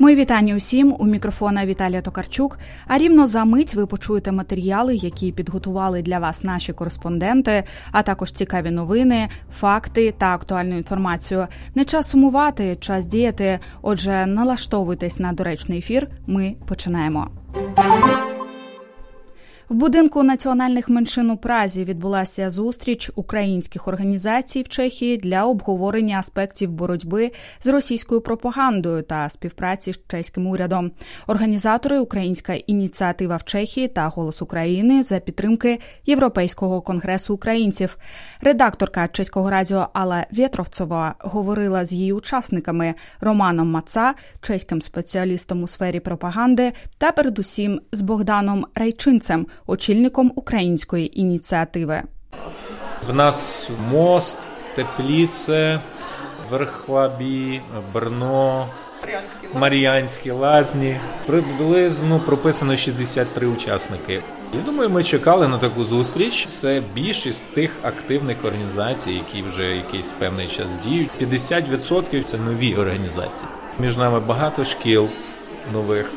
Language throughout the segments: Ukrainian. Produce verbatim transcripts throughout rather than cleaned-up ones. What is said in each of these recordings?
Мої вітання усім. У мікрофона Віталія Токарчук. А рівно за мить ви почуєте матеріали, які підготували для вас наші кореспонденти, а також цікаві новини, факти та актуальну інформацію. Не час сумувати, час діяти. Отже, налаштовуйтесь на доречний ефір. Ми починаємо. В будинку національних меншин у Празі відбулася зустріч українських організацій в Чехії для обговорення аспектів боротьби з російською пропагандою та співпраці з чеським урядом. Організатори «Українська ініціатива в Чехії» та «Голос України» за підтримки Європейського конгресу українців. Редакторка чеського радіо Алла Вєтровцова говорила з її учасниками Романом Маца, чеським спеціалістом у сфері пропаганди, та передусім з Богданом Райчинцем, очільником української ініціативи. В нас Мост, Тепліце, Верхлабі, Брно, Мар'янські Лазні. Приблизно прописано шістдесят три учасники. Я думаю, ми чекали на таку зустріч. Це більшість тих активних організацій, які вже якийсь певний час діють. п'ятдесят відсотків – це нові організації. Між нами багато шкіл нових,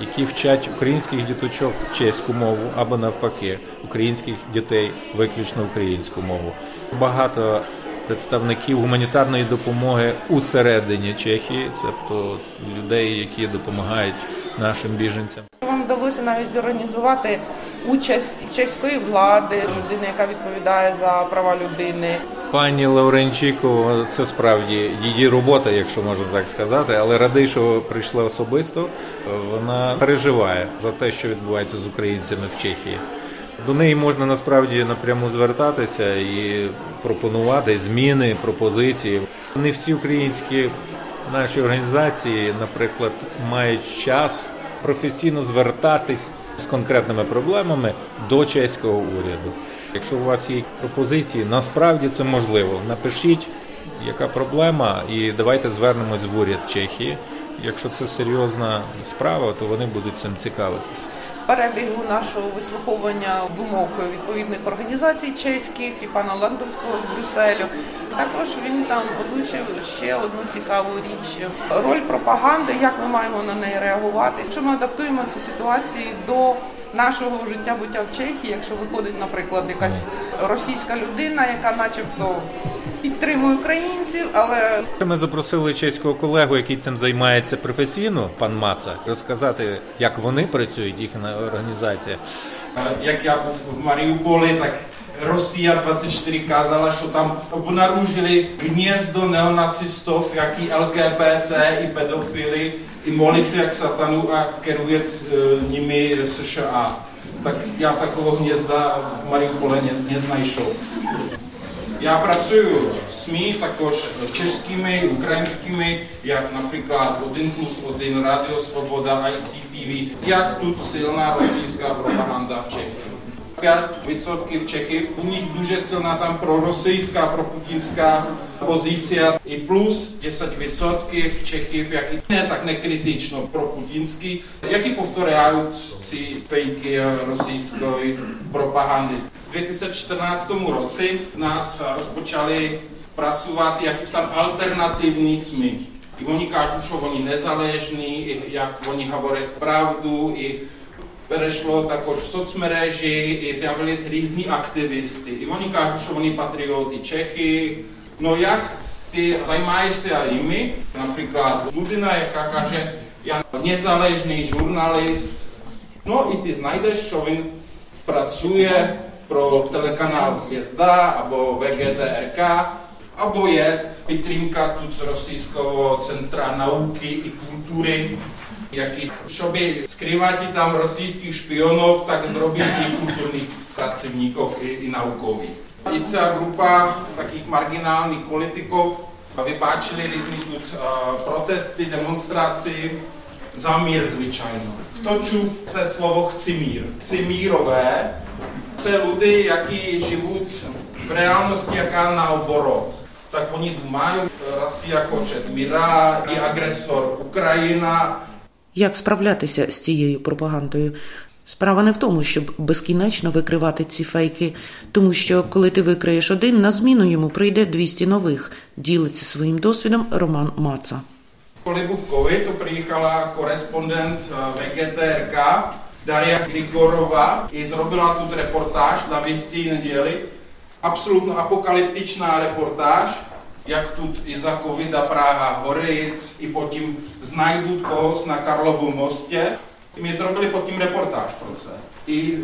які вчать українських діточок чеську мову, або навпаки, українських дітей виключно українську мову. Багато представників гуманітарної допомоги усередині Чехії, тобто людей, які допомагають нашим біженцям. Вам вдалося навіть зорганізувати участь чеської влади, людини, яка відповідає за права людини. Пані Лавренчікова, це справді її робота, якщо можна так сказати, але радий, що прийшла особисто. Вона переживає за те, що відбувається з українцями в Чехії. До неї можна насправді напряму звертатися і пропонувати зміни, пропозиції. Не всі українські наші організації, наприклад, мають час професійно звертатись з конкретними проблемами до чеського уряду. Якщо у вас є пропозиції, насправді це можливо. Напишіть, яка проблема, і давайте звернемось в уряд Чехії. Якщо це серйозна справа, то вони будуть цим цікавитись. В перебігу нашого вислуховування думок відповідних організацій чеських і пана Ландовського з Брюсселю, також він там озвучив ще одну цікаву річ. Роль пропаганди, як ми маємо на неї реагувати, якщо ми адаптуємо ці ситуації до нашого життя-буття в Чехії, якщо виходить, наприклад, якась російська людина, яка начебто підтримує українців, але... Ми запросили чеського колегу, який цим займається професійно, пан Маца, розказати, як вони працюють, їхня організація. Як я був в Маріуполі, так Росія двадцять чотири казала, що там обнаружили гніздо неонацистів, як і ЛГБТ, і педофіли, і моляться як сатану, а керують ними США. Так я такого гнізда в Маріуполі не, не знайшов. Я працюю в СМІ також чеськими, українськими, як, наприклад, один плюс один, Радіо Свобода, ай сі ті ві. Як тут сильна російська пропаганда в Чехії? п'ять відсотків чехів, у них дуже сильна там проросійська, пропутінська позиція. І плюс десять відсотків чехів, які не так не критично пропутінські, які повторяють ці фейки російської пропаганди. У дві тисячі чотирнадцятому році нас розпочали працювати якісь там альтернативні СМІ. І вони кажуть, що вони незалежні, як вони говорять правду. І перейшло також в соцмережі, і з'явились різні активісти. І вони кажуть, що вони патріоти Чехії. Ну як ти займаєшся іми? Наприклад, людина, яка каже, я незалежний журналіст. Ну і ти знайдеш, що він працює про телеканал «Зв'язда» або «ВГТРК», або є підтримка тут Російського центра науки і культури, які, щоб скривати там російських шпіонів, так зробити і культурних працівників, і, і наукових. І ця група таких маргінальних політиків вибачили різні тут а, протести, демонстрації за мир, звичайно. Хто чув це слово «Chci mír»? Це мірове. Це люди, які живуть в реальності, яка наоборот. Так вони думають, Росія хоче міра і агресор Україна. Як справлятися з цією пропагандою? Справа не в тому, щоб безкінечно викривати ці фейки, тому що коли ти викриєш один, на зміну йому прийде двісті нових, ділиться своїм досвідом Роман Маца. Коли був ковід, то приїхала кореспондент Ве Ге Те Ер Ка Дарія Григорова і зробила тут репортаж на Вісті неділі. Абсолютно апокаліптична репортаж, як тут із-за ковіда Прага горить і потім знайдуть когось на Карловому мості. І ми зробили потім репортаж про це. І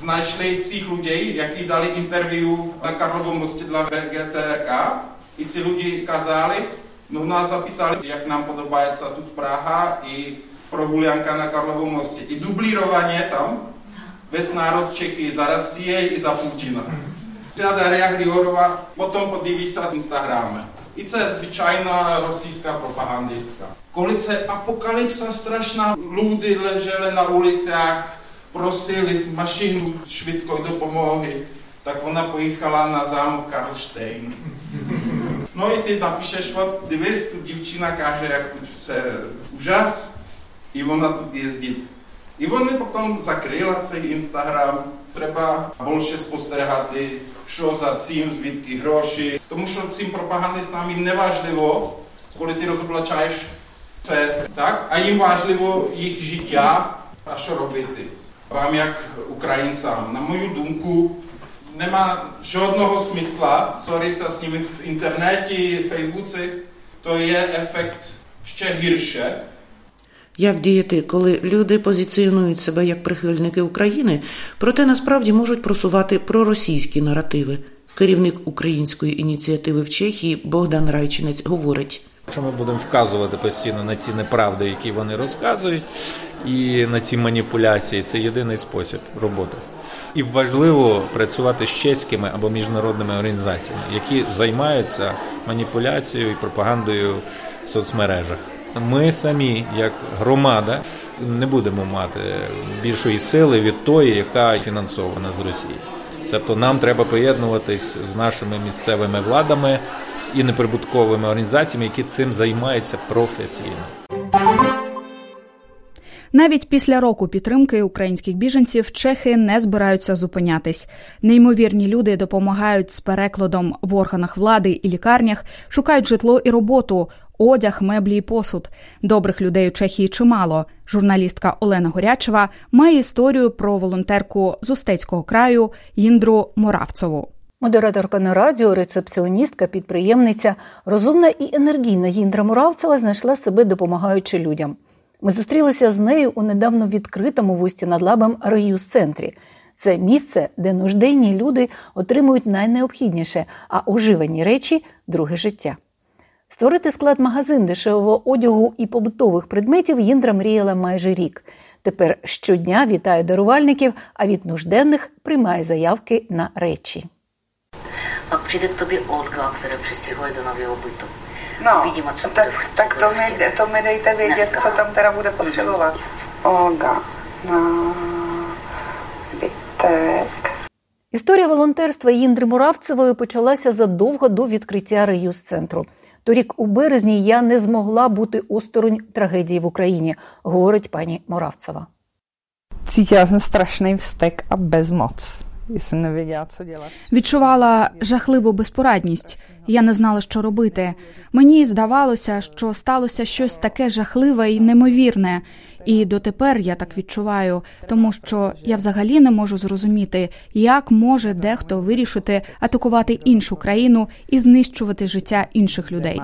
знайшли цих людей, які дали інтерв'ю на Карловому мості для Ве Ге Те Ер Ка. І ці люди казали, ну нас запитали, як нам подобається тут Прага і прогулянка на Карловому мості. І дублірування там, весь народ Чехії зараз є і за Путіна. Ця Дар'я Григорова потім подивився з інстаграми. І це звичайна російська пропагандистка. Коли це апокаліпса страшна, люди лежали на вулицях, просили машину швидкої допомоги, так вона поїхала на замок Карлштейн. Ну і ти напишеш, от дивись, тут дівчина каже, як тут все ужас, і вона тут їздить. І вони потім закрили цей інстаграм. Треба більше спостерігати, що за цим, звідки гроші. Тому що цим пропагандистам їм не важливо, коли ти розоблачаєш це, так? А їм важливо їх життя, а що робити. Вам як українцям, на мою думку, нема жодного смисла сваритися з ними в інтернеті, в Фейсбуці. То є ефект ще гірше. Як діяти, коли люди позиціонують себе як прихильники України, проте насправді можуть просувати проросійські наративи? Керівник Української ініціативи в Чехії Богдан Райчинець говорить. Що ми будемо вказувати постійно на ці неправди, які вони розказують, і на ці маніпуляції. Це єдиний спосіб роботи. І важливо працювати з чеськими або міжнародними організаціями, які займаються маніпуляцією і пропагандою в соцмережах. Ми самі, як громада, не будемо мати більшої сили від тої, яка фінансована з Росії. Тобто нам треба поєднуватись з нашими місцевими владами і неприбутковими організаціями, які цим займаються професійно. Навіть після року підтримки українських біженців чехи не збираються зупинятись. Неймовірні люди допомагають з перекладом в органах влади і лікарнях, шукають житло і роботу, одяг, меблі і посуд. Добрих людей у Чехії чимало. Журналістка Олена Горячева має історію про волонтерку з Устецького краю Їндру Моравцеву. Модераторка на радіо, рецепціоністка, підприємниця, розумна і енергійна Їндра Моравцева знайшла себе, допомагаючи людям. Ми зустрілися з нею у недавно відкритому в Усті над Лабем реюз-центрі. Це місце, де нужденні люди отримують найнеобхідніше, а оживані речі – друге життя. Створити склад магазин дешевого одягу і побутових предметів Їндра мріяла майже рік. Тепер щодня вітає дарувальників, а від нужденних приймає заявки на речі. Пак прийде к тобі Ольга, яка пристігає до нового биту. No, tak, tak to, mi, to mi dejte vědět, co tam teda bude potřebovat. Olga na bytek. Історія волонтерства Їндри Моравцевої почалася задовго до відкриття реюз-центру. Торік у березні я не змогла бути осторонь трагедії в Україні, говорить пані Моравцева. Cítila jsem strašný vztek a bezmoc. Відчувала жахливу безпорадність. Я не знала, що робити. Мені здавалося, що сталося щось таке жахливе і неймовірне. І дотепер я так відчуваю, тому що я взагалі не можу зрозуміти, як може дехто вирішити атакувати іншу країну і знищувати життя інших людей.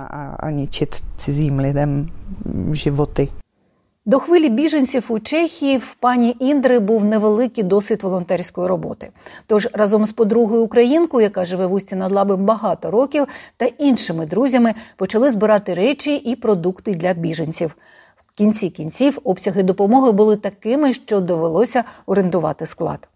До хвилі біженців у Чехії в пані Індри був невеликий досвід волонтерської роботи. Тож разом з подругою українкою, яка живе в Усті над Лабем багато років, та іншими друзями почали збирати речі і продукти для біженців. В кінці кінців обсяги допомоги були такими, що довелося орендувати склад.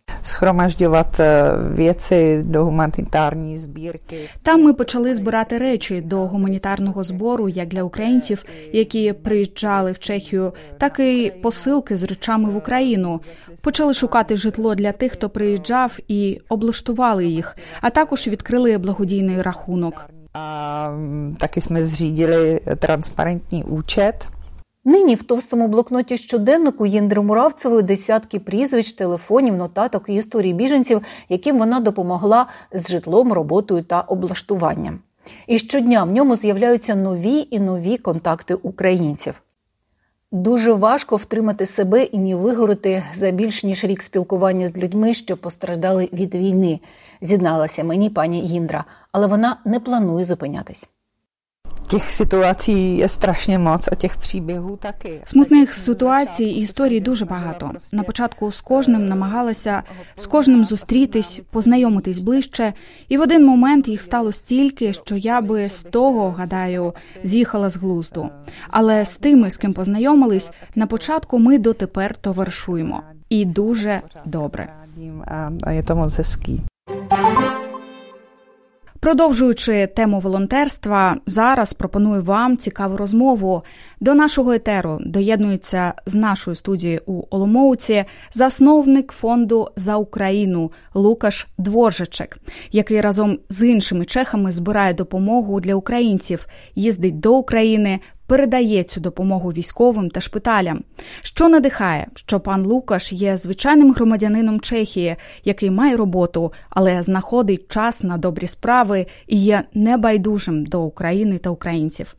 Там ми почали збирати речі до гуманітарного збору як для українців, які приїжджали в Чехію, так і посилки з речами в Україну. Почали шукати житло для тих, хто приїжджав, і облаштували їх, а також відкрили благодійний рахунок. Таки ми зрідили транспарентний учет. Нині в товстому блокноті щоденнику Їндри Моравцевої десятки прізвищ, телефонів, нотаток і історій біженців, яким вона допомогла з житлом, роботою та облаштуванням. І щодня в ньому з'являються нові і нові контакти українців. Дуже важко втримати себе і не вигоріти за більш ніж рік спілкування з людьми, що постраждали від війни, зізналася мені пані Їндра, але вона не планує зупинятись. Смутних ситуацій і історій дуже багато. На початку з кожним намагалася з кожним зустрітись, познайомитись ближче, і в один момент їх стало стільки, що я би з того, гадаю, з'їхала з глузду. Але з тими, з ким познайомились, на початку ми дотепер товаришуємо. І дуже добре. Продовжуючи тему волонтерства, зараз пропоную вам цікаву розмову. До нашого етеру доєднується з нашої студії у Оломоуці засновник фонду «За Україну» Лукаш Дворжичек, який разом з іншими чехами збирає допомогу для українців, їздить до України, передає цю допомогу військовим та шпиталям. Що надихає, що пан Лукаш є звичайним громадянином Чехії, який має роботу, але знаходить час на добрі справи і є небайдужим до України та українців.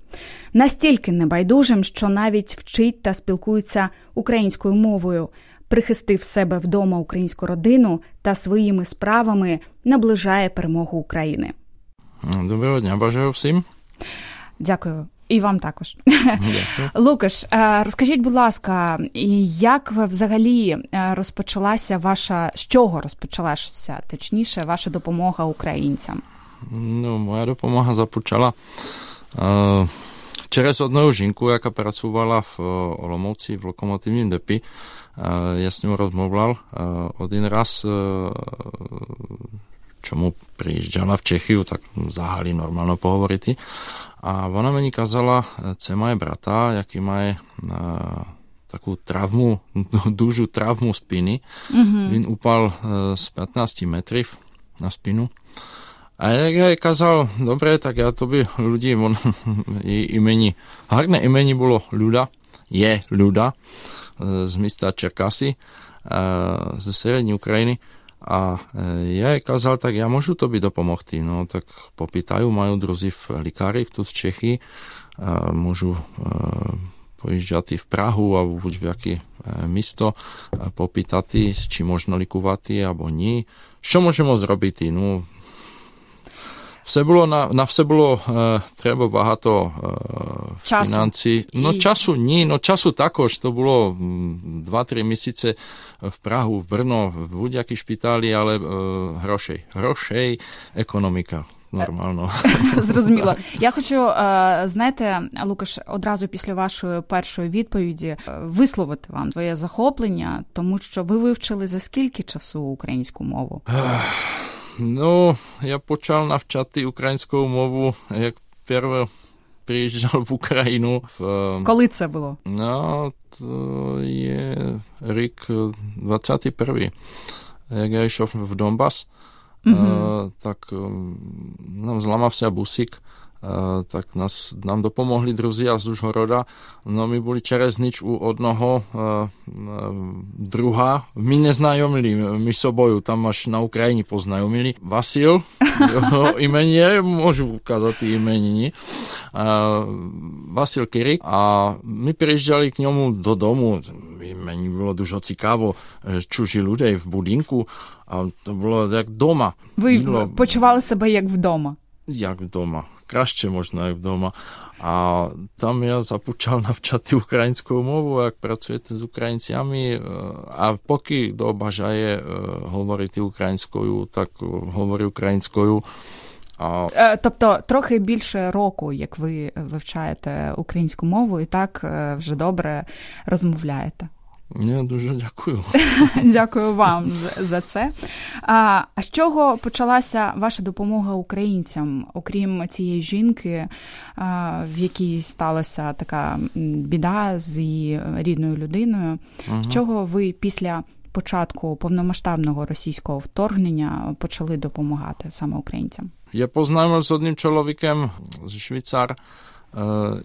Настільки небайдужим, що навіть вчить та спілкується українською мовою, прихистив себе вдома українську родину та своїми справами наближає перемогу України. Доброго дня, бажаю всім. Дякую. І вам також. Дякую. Лукаш, розкажіть, будь ласка, як взагалі розпочалася ваша, з чого розпочалася, точніше, ваша допомога українцям? Ну, моя допомога започала е, через одну жінку, яка працювала в Оломовці, в локомотивному депі. Е, я з ним розмовляв е, один раз, е, чому приїжджала в Чехію, так взагалі нормально поговорити. A ona meni kazala, co moje brata, jaký má takovou travmu, dužu travmu spiny. Mm-hmm. Vin upal z pätnásť metrov na spinu. A jak jej kazal, dobré, tak já to by lidi, on, její imení, harné imení bylo Luda, je Luda, z města Čerkasy, ze severní Ukrajiny. A ja jej kázal, tak ja môžu to by dopomohti. No tak popýtajú, majú druzi v likári tu v Čechy, môžu pojížďať v Prahu a buď v jaké místo, popýtati, či možno likuvati, alebo nie. Čo môžeme zrobiť? No, vse bolo, na, na vse bolo treba bahato financí. No času nie, no času takož, to bolo dva tri mesiace v Prahu, v Brno, v buďaký špitáli, ale e, грошей. Грошей, економіка. Нормально. Зрозуміло. Я хочу, знаєте, Лукаш, одразу після вашої першої відповіді висловити вам своє захоплення, тому що ви вивчили за скільки часу українську мову? Ну, я почав навчати українську мову, як перше приїжджав в Україну. Коли це було? Ну, to je rok dvadsaťjeden. Jak ja išel v Donbas, mm-hmm. tak nám zlámal sa busík, tak nás, nám dopomohli druzia z Užhoroda, no my boli čerez nič u odnoho druha, my neznajomili my soboju, tam až na Ukrajini poznajomili. Vasil, jeho imenie, môžu ukázať tie imeniny, Vasil Kirik, a my prijíždali k němu do domu, meni bylo dužo cikávo, čuží ľudej v budinku, a to bylo jak doma. Vy bylo... počúvali sebe jak vdoma? Jak vdoma. Краще можна, як вдома. А там я започав навчати українську мову, як працюєте з українцями. А поки хто бажає говорити українською, так говори українською. А... Тобто трохи більше року, як ви вивчаєте українську мову, і так вже добре розмовляєте. Я дуже дякую. Дякую вам за це. А з чого почалася ваша допомога українцям, окрім цієї жінки, в якій сталася така біда з її рідною людиною? Ага. З чого ви після початку повномасштабного російського вторгнення почали допомагати саме українцям? Я познайомився з одним чоловіком, з Швейцар,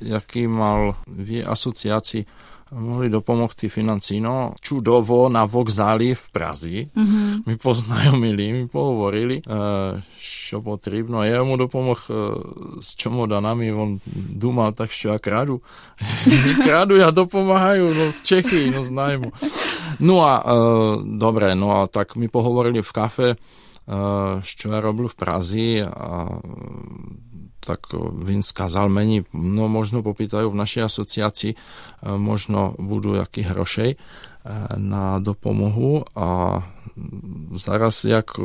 який мав дві асоціації mohli допомогти фінансійно. Чудово на вокзалі в Празі. Mm-hmm. Ми познайомили, ми поговорили, що потрібно. Я йому допомог з чемоданами. Він думав, так що я краду. Не краду, я допомагаю, ну, в Чехії, ну, знаємо. Ну а добре, ну а так ми поговорили в кафе, що я роблю в Празі. Tak він сказав мені, ну, можна попитаю в нашій асоціації, можна буду яких грошей на допомогу. А зараз, як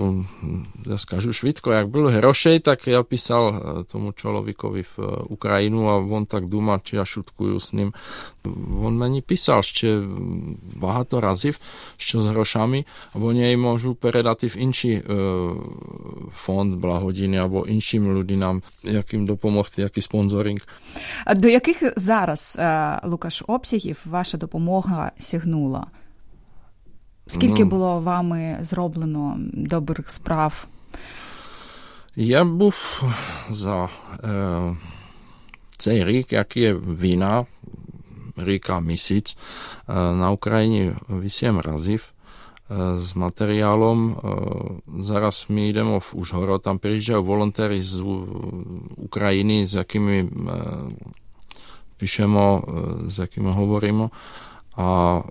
я скажу швидко, як було грошей, так я писав тому чоловікові в Україну, а він так думав, чи я шуткую з ним. Він мені писав ще багато разів, що з грошами, або не їм можу передати в інший фонд благодійний, або іншим людинам, яким допомогти, який спонсоринг. А до яких зараз, Лукаш, обсягів ваша допомога сягнула? Скільки було вами зроблено добрих справ? Я був за е, цей рік, як є війна, ріка місяць, е, на Україні вісім разів е, з матеріалом. Е, зараз ми йдемо в Ужгород, там приїжджають волонтери з України, з якими е, пишемо, з якими говоримо. A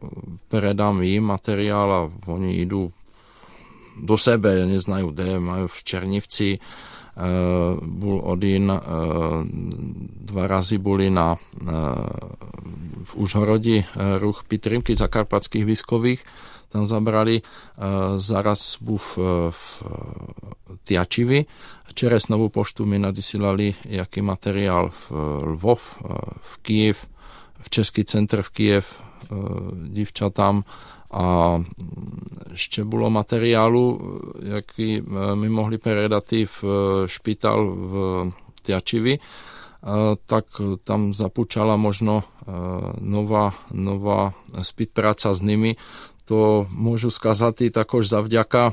передам їм матеріал, а вони йдуть до себе, я не знаю де, маю в Чернівці. Uh, був один, uh, два рази були на, uh, в Ужгороді uh, рух підтримки закарпатських військових. Там забрали, uh, зараз був uh, в Тячіві. Через нову пошту ми надіслали який матеріал в Львов, uh, в Київ, в Český центр в Київ, дівчатам. A ще було матеріалу, який ми могли передати в шпитал в Тячіві. Так там започала možno nova, nova spolupráca s nimi. To môžu skazati takož zavďaka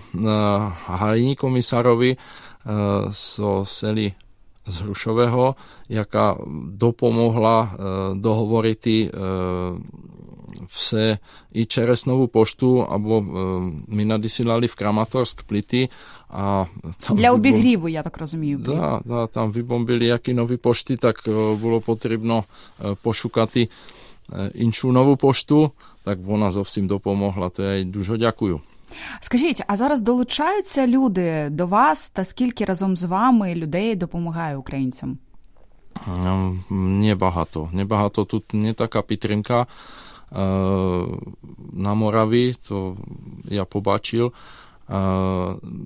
Halíni komisárovi so seli z Hrušového, jaká dopomohla dohovoriti vse i čeres novú poštu, abo my nadysílali v Kramatorsk plity. A tam Dla obihrivu, ja tak rozumím. Da, da, tam vybombili jaký nový pošty, tak bolo potrebno pošukati inšiu novú poštu, tak ona zovsім dopomohla, to ja jej dužo ďakujú. Скажіть, а зараз долучаються люди до вас, та скільки разом з вами людей допомагає українцям? Небагато. Небагато. Тут не така підтримка на Мораві, то я побачив.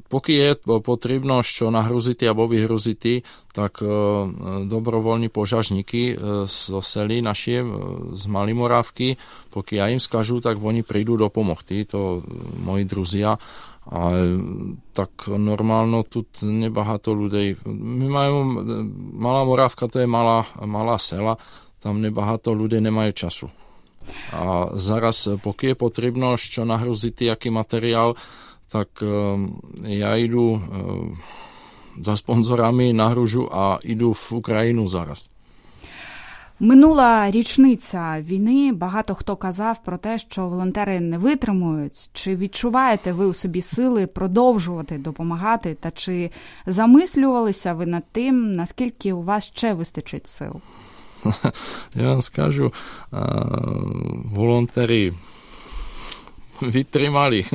Поки є потрібно, що нагрузити або вигрузити, так добровольні пожежники з селі наші, з Малі Моравки, поки я їм скажу, так вони прийдуть допомогти, то мої друзі. Ale tak normálno tu nebahato ľudí. My majú, Malá Moravka, to je malá, malá sela, tam nebahato ľudí nemajú času. A zaraz, pokiaľ je potrebno, čo nahrúziť, jaký materiál, tak ja idu za sponzorami, nahružu a idu v Ukrajinu zaraz. Минула річниця війни. Багато хто казав про те, що волонтери не витримують. Чи відчуваєте ви у собі сили продовжувати допомагати? Та чи замислювалися ви над тим, наскільки у вас ще вистачить сил? Я вам скажу, волонтери витримали.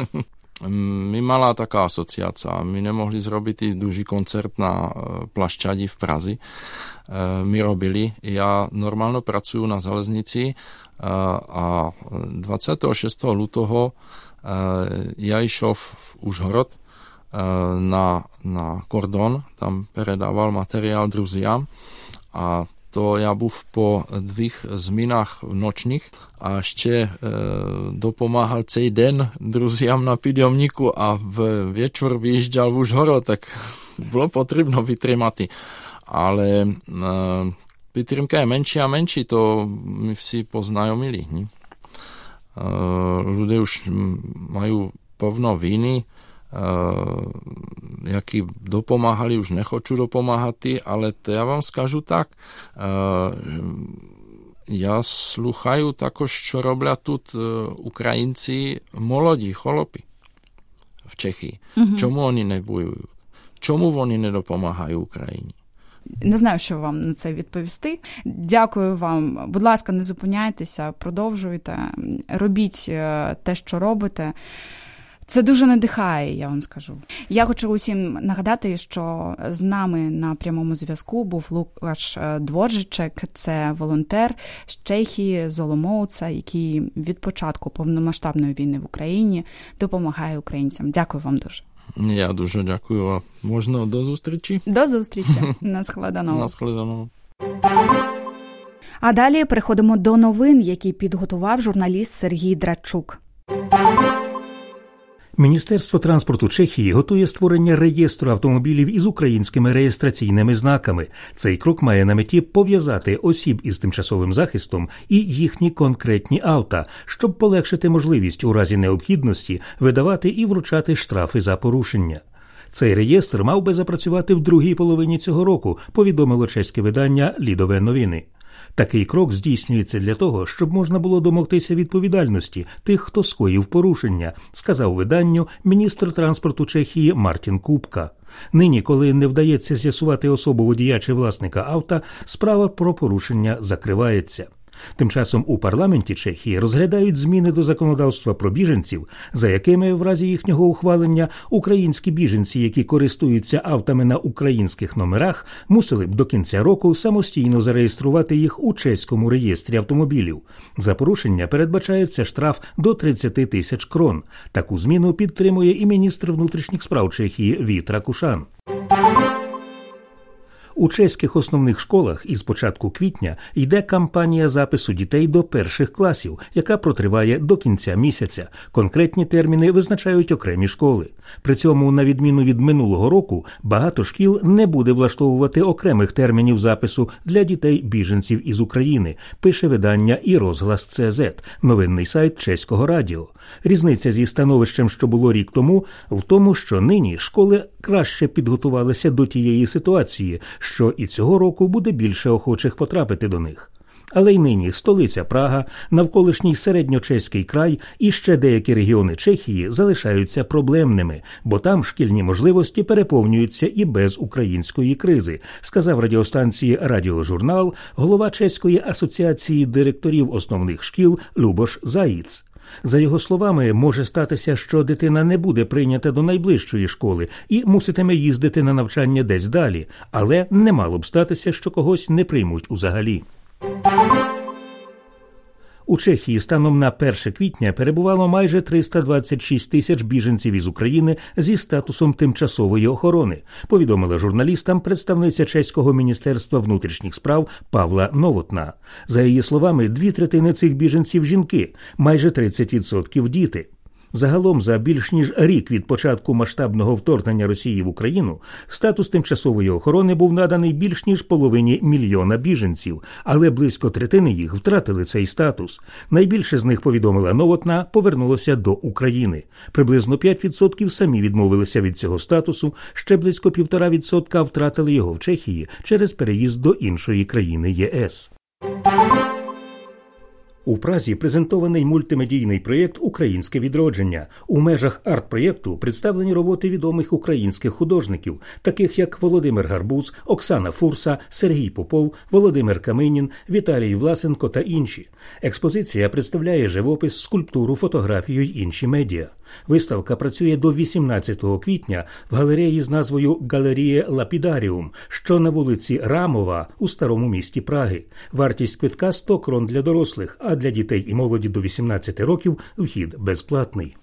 My malá taká asociácia, my nemohli zrobiť duží koncert na Plaščadi v Prazi. My robili. Ja normálno pracuju na železnici a dvacátého šiesteho lutého ja išel v Užhorod na, na kordon, tam predával materiál družiam a to ja buf po dvých zminách nočných a ešte e, dopomáhal cej den družiam na pidomníku a v večer vyjížďal v Užhorod, tak bolo potrebno vytrimati. Ale e, vytrimka je menší a menší, to my vsi poznajomili. E, ľudia už majú povno viny, jaký dopomáhali, už nechoču dopomáhati, ale to ja vám skážu tak, Я слухаю також, що роблять тут українці молоді, хлопці в Чехії. Угу. Чому вони не воюють? Чому вони не допомагають Україні? Не знаю, що вам на це відповісти. Дякую вам. Будь ласка, не зупиняйтеся, продовжуйте, робіть те, що робите. Це дуже надихає, я вам скажу. Я хочу усім нагадати, що з нами на прямому зв'язку був Лукаш Дворжичек, це волонтер з Чехії, з Оломоуца, який від початку повномасштабної війни в Україні допомагає українцям. Дякую вам дуже. Я дуже дякую. Можна до зустрічі? До зустрічі. На складаному. На складаному. А далі переходимо до новин, які підготував журналіст Сергій Драчук. Міністерство транспорту Чехії готує створення реєстру автомобілів із українськими реєстраційними знаками. Цей крок має на меті пов'язати осіб із тимчасовим захистом і їхні конкретні авто, щоб полегшити можливість у разі необхідності видавати і вручати штрафи за порушення. Цей реєстр мав би запрацювати в другій половині цього року, повідомило чеське видання «Лідове новини». Такий крок здійснюється для того, щоб можна було домогтися відповідальності тих, хто скоїв порушення, сказав виданню міністр транспорту Чехії Мартін Купка. Нині, коли не вдається з'ясувати особу водія чи власника авто, справа про порушення закривається. Тим часом у парламенті Чехії розглядають зміни до законодавства про біженців, за якими в разі їхнього ухвалення українські біженці, які користуються автами на українських номерах, мусили б до кінця року самостійно зареєструвати їх у чеському реєстрі автомобілів. За порушення передбачається штраф до тридцять тисяч крон. Таку зміну підтримує і міністр внутрішніх справ Чехії Віт Ракушан. У чеських основних школах із початку квітня йде кампанія запису дітей до перших класів, яка протриває до кінця місяця. Конкретні терміни визначають окремі школи. При цьому, на відміну від минулого року, багато шкіл не буде влаштовувати окремих термінів запису для дітей-біженців із України, пише видання «І розглас ЦЗ», новинний сайт чеського радіо. Різниця зі становищем, що було рік тому, в тому, що нині школи краще підготувалися до тієї ситуації, що і цього року буде більше охочих потрапити до них. Але й нині столиця Прага, навколишній середньочеський край і ще деякі регіони Чехії залишаються проблемними, бо там шкільні можливості переповнюються і без української кризи, сказав радіостанції «Радіожурнал» голова Чеської асоціації директорів основних шкіл Любош Заїц. За його словами, може статися, що дитина не буде прийнята до найближчої школи і муситиме їздити на навчання десь далі, але не мало б статися, що когось не приймуть узагалі. У Чехії станом на перше квітня перебувало майже триста двадцять шість тисяч біженців із України зі статусом тимчасової охорони, повідомила журналістам представниця чеського міністерства внутрішніх справ Павла Новотна. За її словами, дві третини цих біженців – жінки, майже тридцять відсотків – діти. Загалом за більш ніж рік від початку масштабного вторгнення Росії в Україну статус тимчасової охорони був наданий більш ніж половині мільйона біженців, але близько третини їх втратили цей статус. Найбільше з них, повідомила Новотна, повернулося до України. Приблизно п'ять відсотків самі відмовилися від цього статусу, ще близько півтора відсотка втратили його в Чехії через переїзд до іншої країни ЄС. У Празі презентований мультимедійний проєкт «Українське відродження». У межах арт-проєкту представлені роботи відомих українських художників, таких як Володимир Гарбуз, Оксана Фурса, Сергій Попов, Володимир Каменін, Віталій Власенко та інші. Експозиція представляє живопис, скульптуру, фотографію й інші медіа. Виставка працює до вісімнадцятого квітня в галереї з назвою «Галеріє Лапідаріум», що на вулиці Рамова у старому місті Праги. Вартість квитка – сто крон для дорослих, а для дітей і молоді до вісімнадцяти років вхід безплатний.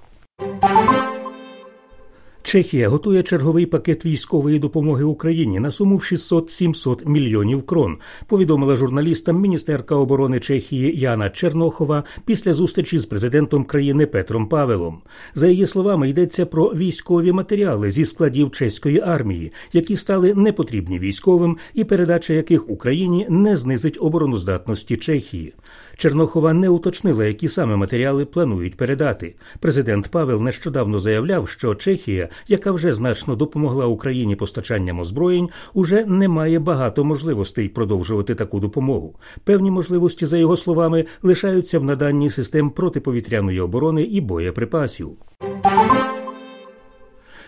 Чехія готує черговий пакет військової допомоги Україні на суму в шістсот-сімсот мільйонів крон, повідомила журналістам міністерка оборони Чехії Яна Чернохова після зустрічі з президентом країни Петром Павелом. За її словами, йдеться про військові матеріали зі складів чеської армії, які стали непотрібні військовим і передача яких Україні не знизить обороноздатності Чехії. Чернохова не уточнила, які саме матеріали планують передати. Президент Павел нещодавно заявляв, що Чехія, яка вже значно допомогла Україні постачанням озброєнь, уже не має багато можливостей продовжувати таку допомогу. Певні можливості, за його словами, лишаються в наданні систем протиповітряної оборони і боєприпасів.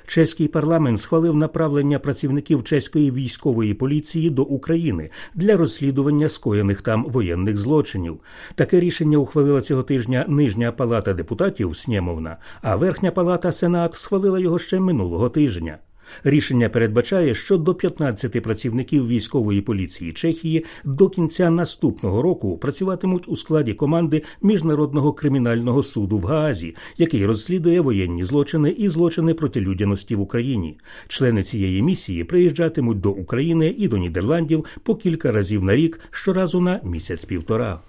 Чеський парламент схвалив направлення працівників чеської військової поліції до України для розслідування скоєних там воєнних злочинів. Таке рішення ухвалила цього тижня Нижня палата депутатів, Снємовна, а Верхня палата, Сенат, схвалила його ще минулого тижня. Рішення передбачає, що до п'ятнадцяти працівників військової поліції Чехії до кінця наступного року працюватимуть у складі команди Міжнародного кримінального суду в Гаазі, який розслідує воєнні злочини і злочини проти людяності в Україні. Члени цієї місії приїжджатимуть до України і до Нідерландів по кілька разів на рік, щоразу на місяць-півтора.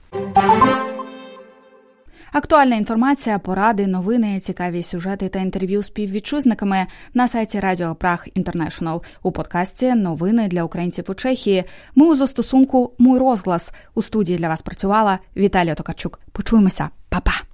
Актуальна інформація, поради, новини, цікаві сюжети та інтерв'ю з співвітчизниками на сайті Радіо Праг Інтернешнл. У подкасті «Новини для українців у Чехії». Ми у застосунку «Мій розглас». У студії для вас працювала Віталій Токарчук. Почуємося. Па-па!